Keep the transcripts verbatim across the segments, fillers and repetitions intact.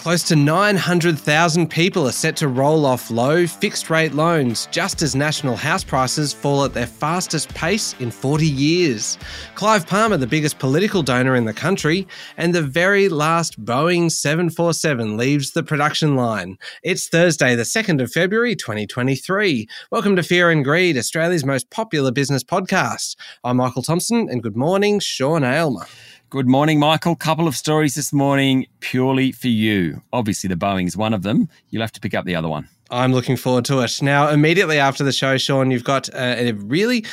Close to nine hundred thousand people are set to roll off low, fixed-rate loans just as national house prices fall at their fastest pace in forty years. Clive Palmer, the biggest political donor in the country, and the very last Boeing seven forty-seven leaves the production line. It's Thursday, the second of February, twenty twenty-three. Welcome to Fear and Greed, Australia's most popular business podcast. I'm Michael Thompson, and good morning, Sean Aylmer. Good morning, Michael. Couple of stories this morning purely for you. Obviously, the Boeing's one of them. You'll have to pick up the other one. I'm looking forward to it. Now, immediately after the show, Sean, you've got a, a really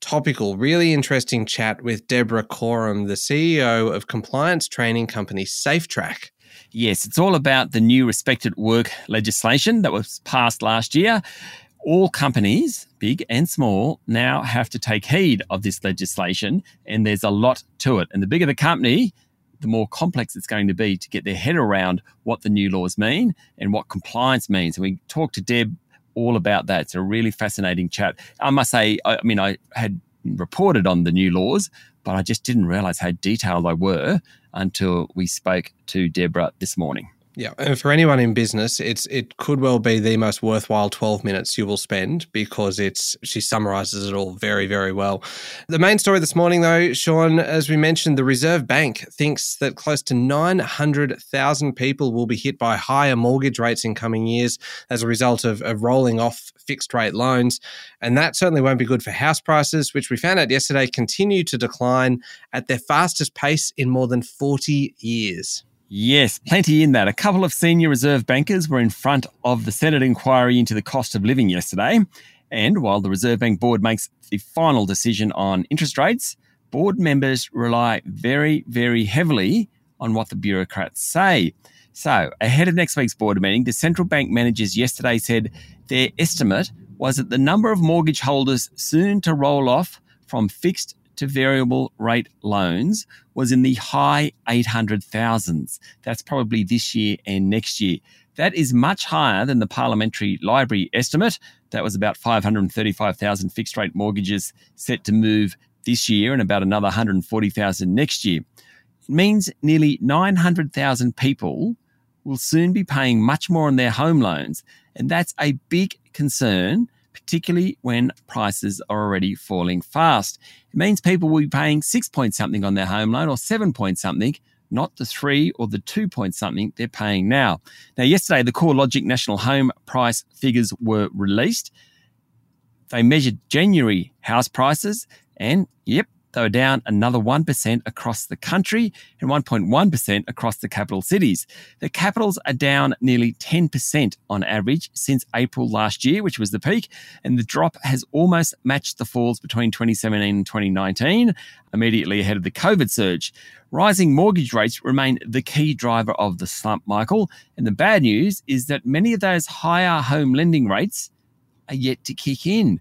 topical, really interesting chat with Deborah Coram, the C E O of compliance training company Safetrack. Yes, it's all about the new respected work legislation that was passed last year. All companies, big and small, now have to take heed of this legislation, and there's a lot to it. And the bigger the company, the more complex it's going to be to get their head around what the new laws mean and what compliance means. And we talked to Deb all about that. It's a really fascinating chat. I must say, I mean, I had reported on the new laws, but I just didn't realise how detailed they were until we spoke to Deborah this morning. Yeah, and for anyone in business, it's it could well be the most worthwhile twelve minutes you will spend because it's she summarises it all very, very well. The main story this morning, though, Sean, as we mentioned, the Reserve Bank thinks that close to nine hundred thousand people will be hit by higher mortgage rates in coming years as a result of, of rolling off fixed-rate loans, and that certainly won't be good for house prices, which we found out yesterday continue to decline at their fastest pace in more than forty years. Yes, plenty in that. A couple of senior Reserve bankers were in front of the Senate inquiry into the cost of living yesterday. And while the Reserve Bank board makes the final decision on interest rates, board members rely very, very heavily on what the bureaucrats say. So ahead of next week's board meeting, the central bank managers yesterday said their estimate was that the number of mortgage holders soon to roll off from fixed to variable rate loans was in the high eight hundred thousands. That's probably this year and next year. That is much higher than the Parliamentary Library estimate. That was about five hundred thirty-five thousand fixed rate mortgages set to move this year and about another one hundred forty thousand next year. It means nearly nine hundred thousand people will soon be paying much more on their home loans. And that's a big concern, particularly when prices are already falling fast. It means people will be paying six point something on their home loan or seven point something, not the three or the two point something they're paying now. Now, yesterday, the CoreLogic national home price figures were released. They measured January house prices and, yep, they were down another one percent across the country and one point one percent across the capital cities. The capitals are down nearly ten percent on average since April last year, which was the peak, and the drop has almost matched the falls between twenty seventeen and twenty nineteen, immediately ahead of the COVID surge. Rising mortgage rates remain the key driver of the slump, Michael, and the bad news is that many of those higher home lending rates are yet to kick in.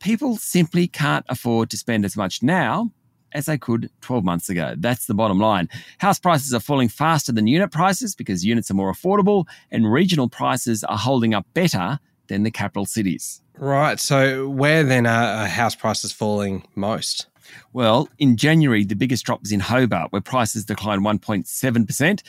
People simply can't afford to spend as much now as they could twelve months ago. That's the bottom line. House prices are falling faster than unit prices because units are more affordable, and regional prices are holding up better than the capital cities. Right. So where then are house prices falling most? Well, in January, the biggest drop was in Hobart, where prices declined one point seven percent.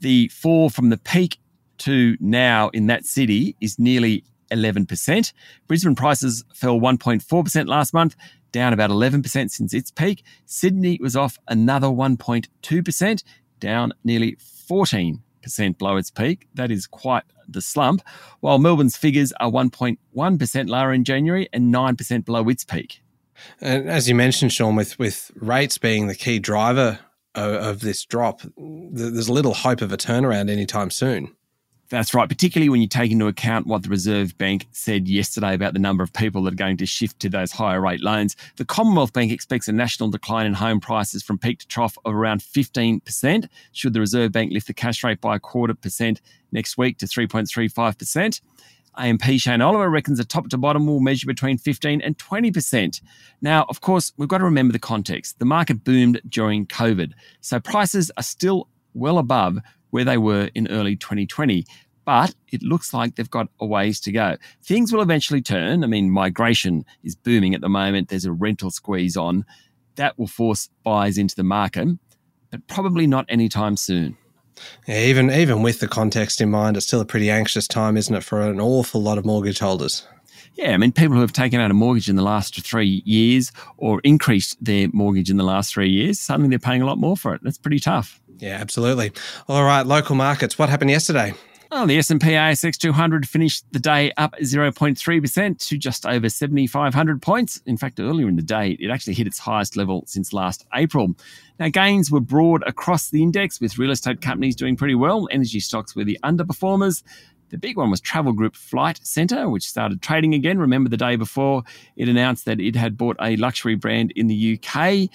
The fall from the peak to now in that city is nearly eleven percent. Brisbane prices fell one point four percent last month, down about eleven percent since its peak. Sydney was off another one point two percent, down nearly fourteen percent below its peak. That is quite the slump, while Melbourne's figures are one point one percent lower in January and nine percent below its peak. And as you mentioned, Sean, with, with rates being the key driver of, of this drop, there's little hope of a turnaround anytime soon. That's right, particularly when you take into account what the Reserve Bank said yesterday about the number of people that are going to shift to those higher rate loans. The Commonwealth Bank expects a national decline in home prices from peak to trough of around fifteen percent, should the Reserve Bank lift the cash rate by a quarter percent next week to three point three five percent. A M P Shane Oliver reckons the top to bottom will measure between fifteen and twenty percent. Now, of course, we've got to remember the context. The market boomed during COVID, so prices are still well above where they were in early twenty twenty, but it looks like they've got a ways to go. Things will eventually turn. I mean, migration is booming at the moment. There's a rental squeeze on. That will force buyers into the market, but probably not anytime soon. Yeah, even even with the context in mind, it's still a pretty anxious time, isn't it, for an awful lot of mortgage holders? Yeah, I mean, people who have taken out a mortgage in the last three years or increased their mortgage in the last three years, suddenly they're paying a lot more for it. That's pretty tough. Yeah, absolutely. All right, local markets. What happened yesterday? Oh, the S and P A S X two hundred finished the day up zero point three percent to just over seven thousand five hundred points. In fact, earlier in the day, it actually hit its highest level since last April. Now, gains were broad across the index, with real estate companies doing pretty well. Energy stocks were the underperformers. The big one was travel group Flight Centre, which started trading again. Remember, the day before, it announced that it had bought a luxury brand in the U K.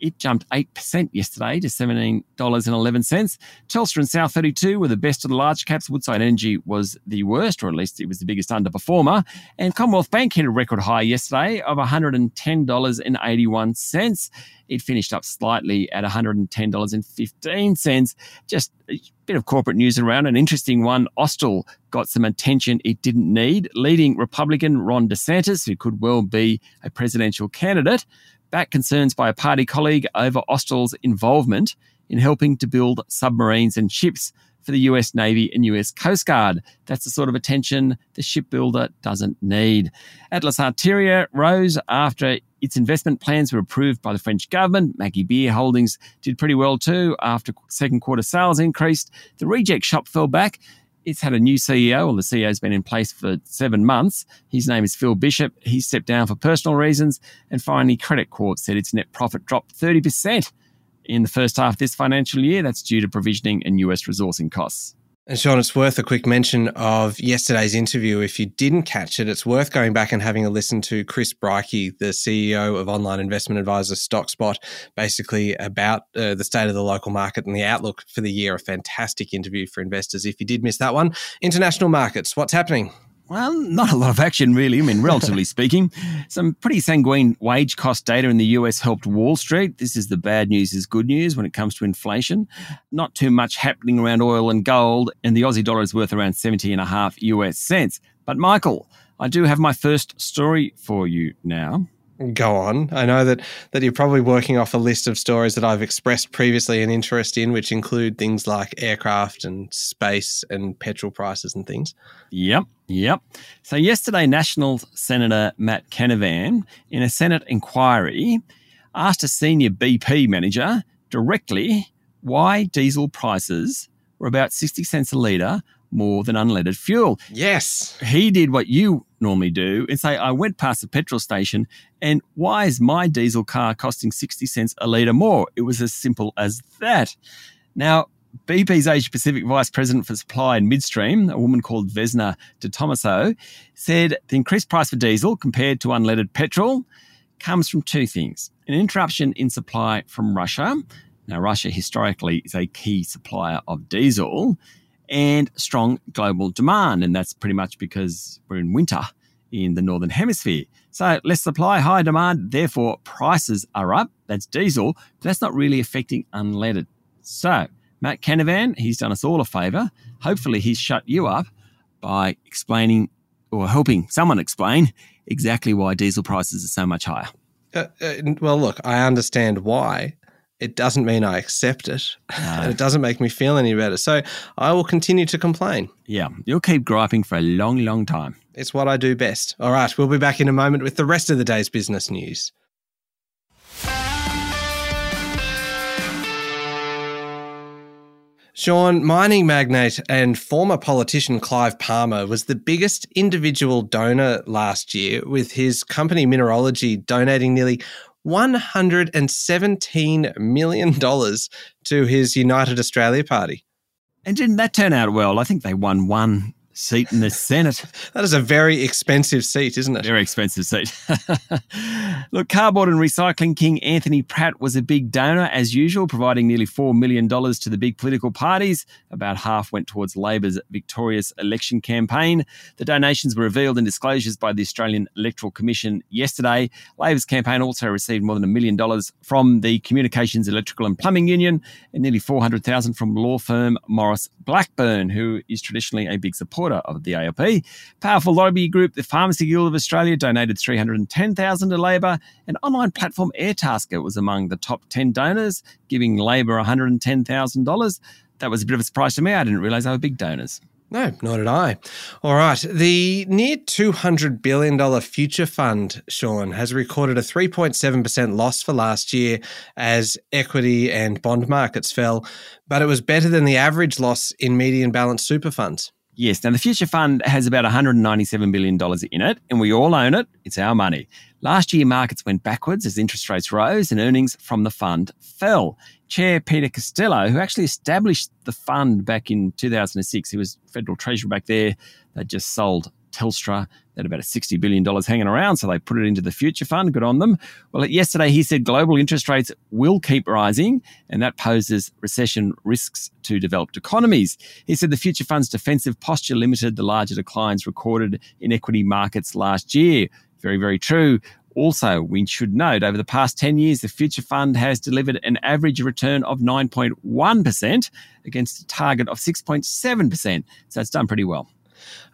It jumped eight percent yesterday to seventeen dollars and eleven cents. Telstra and South thirty-two were the best of the large caps. Woodside Energy was the worst, or at least it was the biggest underperformer. And Commonwealth Bank hit a record high yesterday of one hundred ten dollars and eighty-one cents. It finished up slightly at one hundred ten dollars and fifteen cents. Just a bit of corporate news around. An interesting one, Austal got some attention it didn't need. Leading Republican Ron DeSantis, who could well be a presidential candidate, back concerns by a party colleague over Austal's involvement in helping to build submarines and ships for the U S Navy and U S Coast Guard. That's the sort of attention the shipbuilder doesn't need. Atlas Arteria rose after its investment plans were approved by the French government. Maggie Beer Holdings did pretty well too after second quarter sales increased. The Reject Shop fell back. It's had a new C E O. Well, the C E O's been in place for seven months. His name is Phil Bishop. He stepped down for personal reasons. And finally, Credit Corp said its net profit dropped thirty percent in the first half of this financial year. That's due to provisioning and U S resourcing costs. And Sean, it's worth a quick mention of yesterday's interview. If you didn't catch it, it's worth going back and having a listen to Chris Breike, the C E O of online investment advisor Stockspot, basically about uh, the state of the local market and the outlook for the year. A fantastic interview for investors if you did miss that one. International markets, what's happening? Well, not a lot of action really, I mean, relatively speaking. Some pretty sanguine wage cost data in the U S helped Wall Street. This is the bad news is good news when it comes to inflation. Not too much happening around oil and gold, and the Aussie dollar is worth around seventy and a half U S cents. But Michael, I do have my first story for you now. Go on. I know that, that you're probably working off a list of stories that I've expressed previously an interest in, which include things like aircraft and space and petrol prices and things. Yep, yep. So yesterday, National Senator Matt Canavan, in a Senate inquiry, asked a senior B P manager directly why diesel prices were about sixty cents a litre more than unleaded fuel. Yes. He did what you normally do and say, I went past the petrol station and why is my diesel car costing sixty cents a litre more? It was as simple as that. Now, B P's Asia Pacific Vice President for Supply and Midstream, a woman called Vesna de Tomaso, said the increased price for diesel compared to unleaded petrol comes from two things. An interruption in supply from Russia. Now, Russia historically is a key supplier of diesel, and strong global demand. And that's pretty much because we're in winter in the Northern Hemisphere. So less supply, high demand, therefore prices are up. That's diesel, but that's not really affecting unleaded. So Matt Canavan, he's done us all a favour. Hopefully he's shut you up by explaining or helping someone explain exactly why diesel prices are so much higher. Uh, uh, well, look, I understand why. It doesn't mean I accept it, no. And it doesn't make me feel any better. So I will continue to complain. Yeah, you'll keep griping for a long, long time. It's what I do best. All right, we'll be back in a moment with the rest of the day's business news. Sean, mining magnate and former politician Clive Palmer was the biggest individual donor last year, with his company Mineralogy donating nearly one hundred seventeen million dollars to his United Australia Party. And didn't that turn out well? I think they won one seat in the Senate. That is a very expensive seat, isn't it? Very expensive seat. Look, cardboard and recycling king Anthony Pratt was a big donor as usual, providing nearly four million dollars to the big political parties. About half went towards Labor's victorious election campaign. The donations were revealed in disclosures by the Australian Electoral Commission yesterday. Labor's campaign also received more than a million dollars from the Communications, Electrical and Plumbing Union and nearly four hundred thousand dollars from law firm Maurice Blackburn, who is traditionally a big supporter of the A L P. Powerful lobby group, the Pharmacy Guild of Australia, donated three hundred ten thousand dollars to Labor, and online platform Airtasker was among the top ten donors, giving Labor one hundred ten thousand dollars. that was a bit of a surprise to me. I didn't realise they were big donors. No, nor did I. All right. The near two hundred billion dollars Future Fund, Sean, has recorded a three point seven percent loss for last year as equity and bond markets fell, but it was better than the average loss in median balance super funds. Yes. Now, the Future Fund has about one hundred ninety-seven billion dollars in it, and we all own it. It's our money. Last year, markets went backwards as interest rates rose and earnings from the fund fell. Chair Peter Costello, who actually established the fund back in two thousand six, he was Federal Treasurer back there. They just sold Telstra. They had about sixty billion dollars hanging around, so they put it into the Future Fund. Good on them. Well, yesterday he said global interest rates will keep rising, and that poses recession risks to developed economies. He said the Future Fund's defensive posture limited the larger declines recorded in equity markets last year. Very, very true. Also, we should note, over the past ten years, the Future Fund has delivered an average return of nine point one percent against a target of six point seven percent. So it's done pretty well.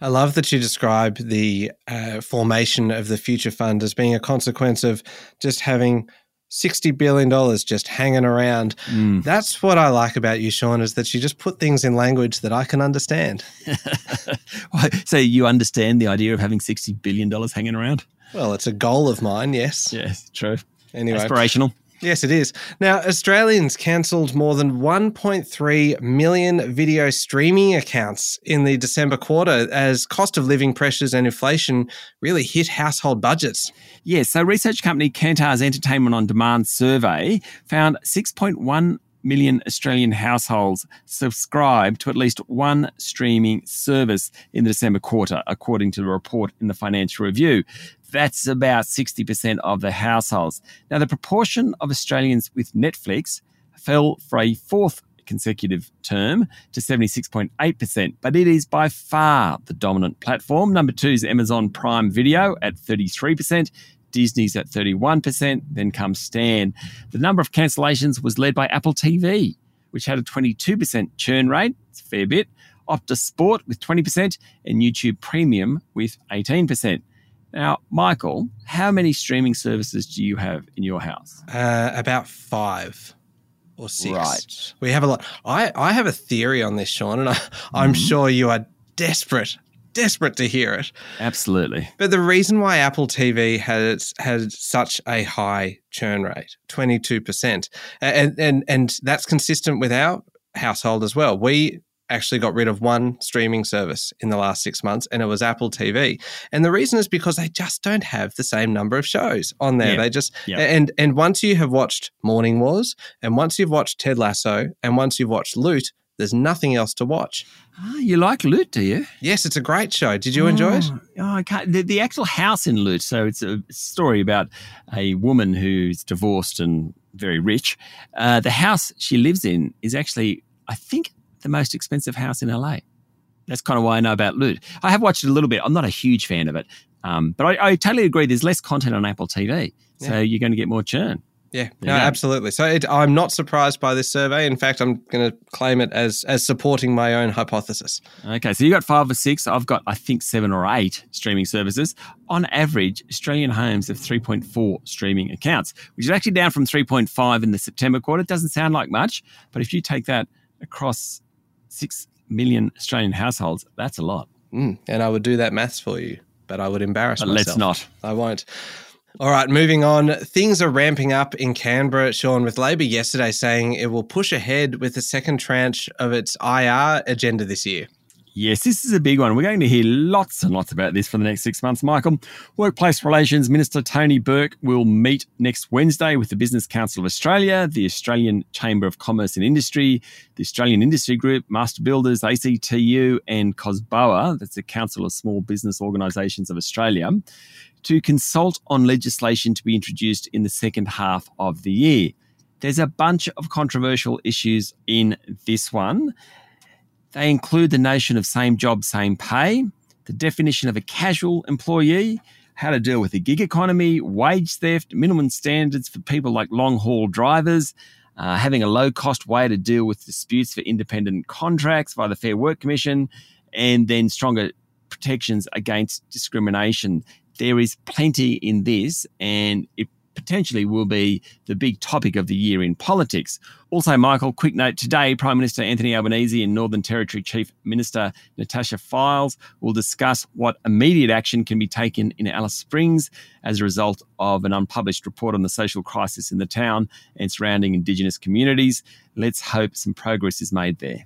I love that you describe the uh, formation of the Future Fund as being a consequence of just having sixty billion dollars just hanging around. Mm. That's what I like about you, Sean, is that you just put things in language that I can understand. So you understand the idea of having sixty billion dollars hanging around? Well, it's a goal of mine, yes. Yes, true. Anyway. Aspirational. Yes, it is. Now, Australians cancelled more than one point three million video streaming accounts in the December quarter as cost of living pressures and inflation really hit household budgets. Yes, so research company Kantar's Entertainment on Demand survey found six point one million Australian households subscribe to at least one streaming service in the December quarter, according to the report in the Financial Review. That's about sixty percent of the households. Now, the proportion of Australians with Netflix fell for a fourth consecutive term to seventy-six point eight percent, but it is by far the dominant platform. Number two is Amazon Prime Video at thirty-three percent. Disney's at thirty-one percent, then comes Stan. The number of cancellations was led by Apple T V, which had a twenty-two percent churn rate. It's a fair bit. Optus Sport with twenty percent and YouTube Premium with eighteen percent. Now, Michael, how many streaming services do you have in your house? Uh, about five or six. Right. We have a lot. I, I have a theory on this, Sean, and I, I'm mm. sure you are desperate Desperate to hear it. Absolutely. But the reason why Apple T V has had such a high churn rate, twenty-two percent, and and and that's consistent with our household as well. We actually got rid of one streaming service in the last six months, and it was Apple T V. And the reason is because they just don't have the same number of shows on there. Yeah. They just yeah. and and once you have watched Morning Wars, and once you've watched Ted Lasso, and once you've watched Loot, there's nothing else to watch. Ah, you like Loot, do you? Yes, it's a great show. Did you oh, enjoy it? Oh, I can't. The, the actual house in Loot, so it's a story about a woman who's divorced and very rich. Uh, the house she lives in is actually, I think, the most expensive house in L A. That's kind of why I know about Loot. I have watched it a little bit. I'm not a huge fan of it, um, but I, I totally agree. There's less content on Apple T V, so yeah. you're going to get more churn. Yeah, no, absolutely. So it, I'm not surprised by this survey. In fact, I'm going to claim it as as supporting my own hypothesis. Okay, so you got five or six. I've got, I think, seven or eight streaming services. On average, Australian homes have three point four streaming accounts, which is actually down from three point five in the September quarter. It doesn't sound like much, but if you take that across six million Australian households, that's a lot. Mm, and I would do that maths for you, but I would embarrass but myself. But let's not. I won't. All right, moving on. Things are ramping up in Canberra, Sean, with Labor yesterday saying it will push ahead with the second tranche of its I R agenda this year. Yes, this is a big one. We're going to hear lots and lots about this for the next six months, Michael. Workplace Relations Minister Tony Burke will meet next Wednesday with the Business Council of Australia, the Australian Chamber of Commerce and Industry, the Australian Industry Group, Master Builders, A C T U and COSBOA, that's the Council of Small Business Organisations of Australia, to consult on legislation to be introduced in the second half of the year. There's a bunch of controversial issues in this one. They include the notion of same job, same pay, the definition of a casual employee, how to deal with the gig economy, wage theft, minimum standards for people like long-haul drivers, uh, having a low-cost way to deal with disputes for independent contracts by the Fair Work Commission, and then stronger protections against discrimination. There is plenty in this, and it potentially will be the big topic of the year in politics. Also, Michael, quick note today, Prime Minister Anthony Albanese and Northern Territory Chief Minister Natasha Files will discuss what immediate action can be taken in Alice Springs as a result of an unpublished report on the social crisis in the town and surrounding Indigenous communities. Let's hope some progress is made there.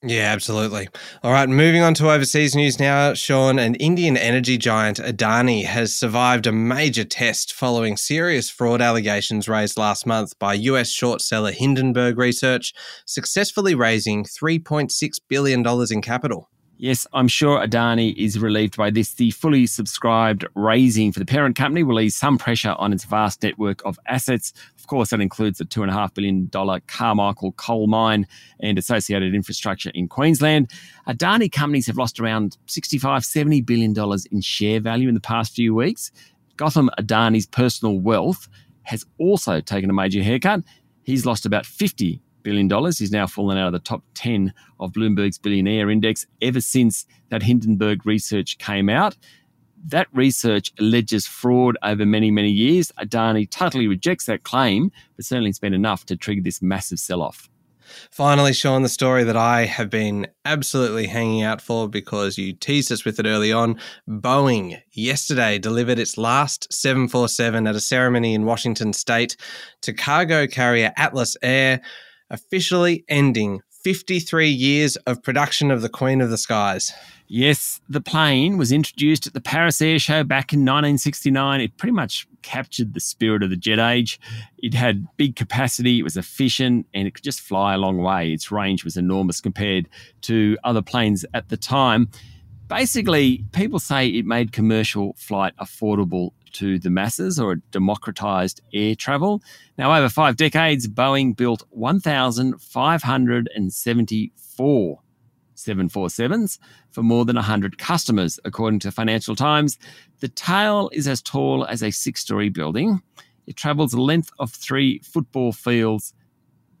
Yeah, absolutely. All right, moving on to overseas news now, Sean. An Indian energy giant, Adani, has survived a major test following serious fraud allegations raised last month by U S short seller Hindenburg Research, successfully raising three point six billion dollars in capital. Yes, I'm sure Adani is relieved by this. The fully subscribed raising for the parent company will ease some pressure on its vast network of assets. Of course, that includes the two point five billion dollars Carmichael coal mine and associated infrastructure in Queensland. Adani companies have lost around sixty-five, seventy billion dollars in share value in the past few weeks. Gotham Adani's personal wealth has also taken a major haircut. He's lost about fifty billion dollars. He's now fallen out of the top ten of Bloomberg's billionaire index ever since that Hindenburg research came out. That research alleges fraud over many, many years. Adani totally rejects that claim, but certainly it's been enough to trigger this massive sell-off. Finally, Sean, the story that I have been absolutely hanging out for because you teased us with it early on. Boeing yesterday delivered its last seven forty-seven at a ceremony in Washington state to cargo carrier Atlas Air, officially ending fifty-three years of production of the Queen of the Skies. Yes, the plane was introduced at the Paris Air Show back in nineteen sixty-nine. It pretty much captured the spirit of the jet age. It had big capacity, it was efficient, and it could just fly a long way. Its range was enormous compared to other planes at the time. Basically, people say it made commercial flight affordable to the masses, or democratized air travel. Now, over five decades, Boeing built one thousand five hundred seventy-four seven forty-sevens for more than one hundred customers, according to the Financial Times. The tail is as tall as a six-story building. It travels the length of three football fields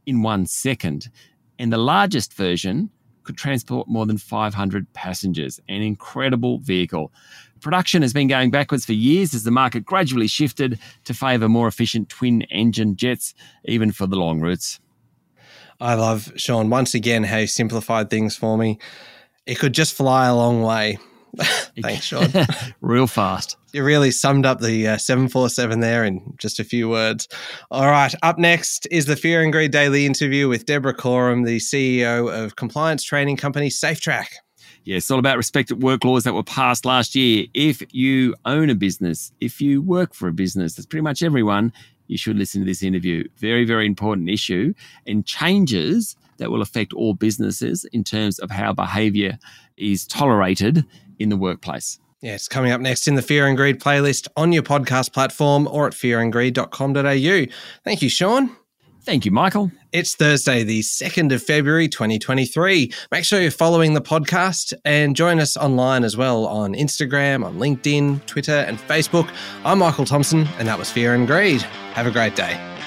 in one second. And the largest version could transport more than five hundred passengers, an incredible vehicle. Production has been going backwards for years as the market gradually shifted to favour more efficient twin-engine jets, even for the long routes. I love, Sean, once again, how you simplified things for me. It could just fly a long way. Thanks, Sean. Real fast. You really summed up the uh, seven forty-seven there in just a few words. All right, up next is the Fear and Greed Daily interview with Deborah Coram, the C E O of compliance training company Safetrack. Yeah, it's all about respect at work laws that were passed last year. If you own a business, if you work for a business, that's pretty much everyone, you should listen to this interview. Very, very important issue, and changes that will affect all businesses in terms of how behaviour is tolerated in the workplace. Yeah, it's coming up next in the Fear and Greed playlist on your podcast platform or at fear and greed dot com dot a u. Thank you, Sean. Thank you, Michael. It's Thursday, the second of February, twenty twenty-three. Make sure you're following the podcast and join us online as well on Instagram, on LinkedIn, Twitter, and Facebook. I'm Michael Thompson, and that was Fear and Greed. Have a great day.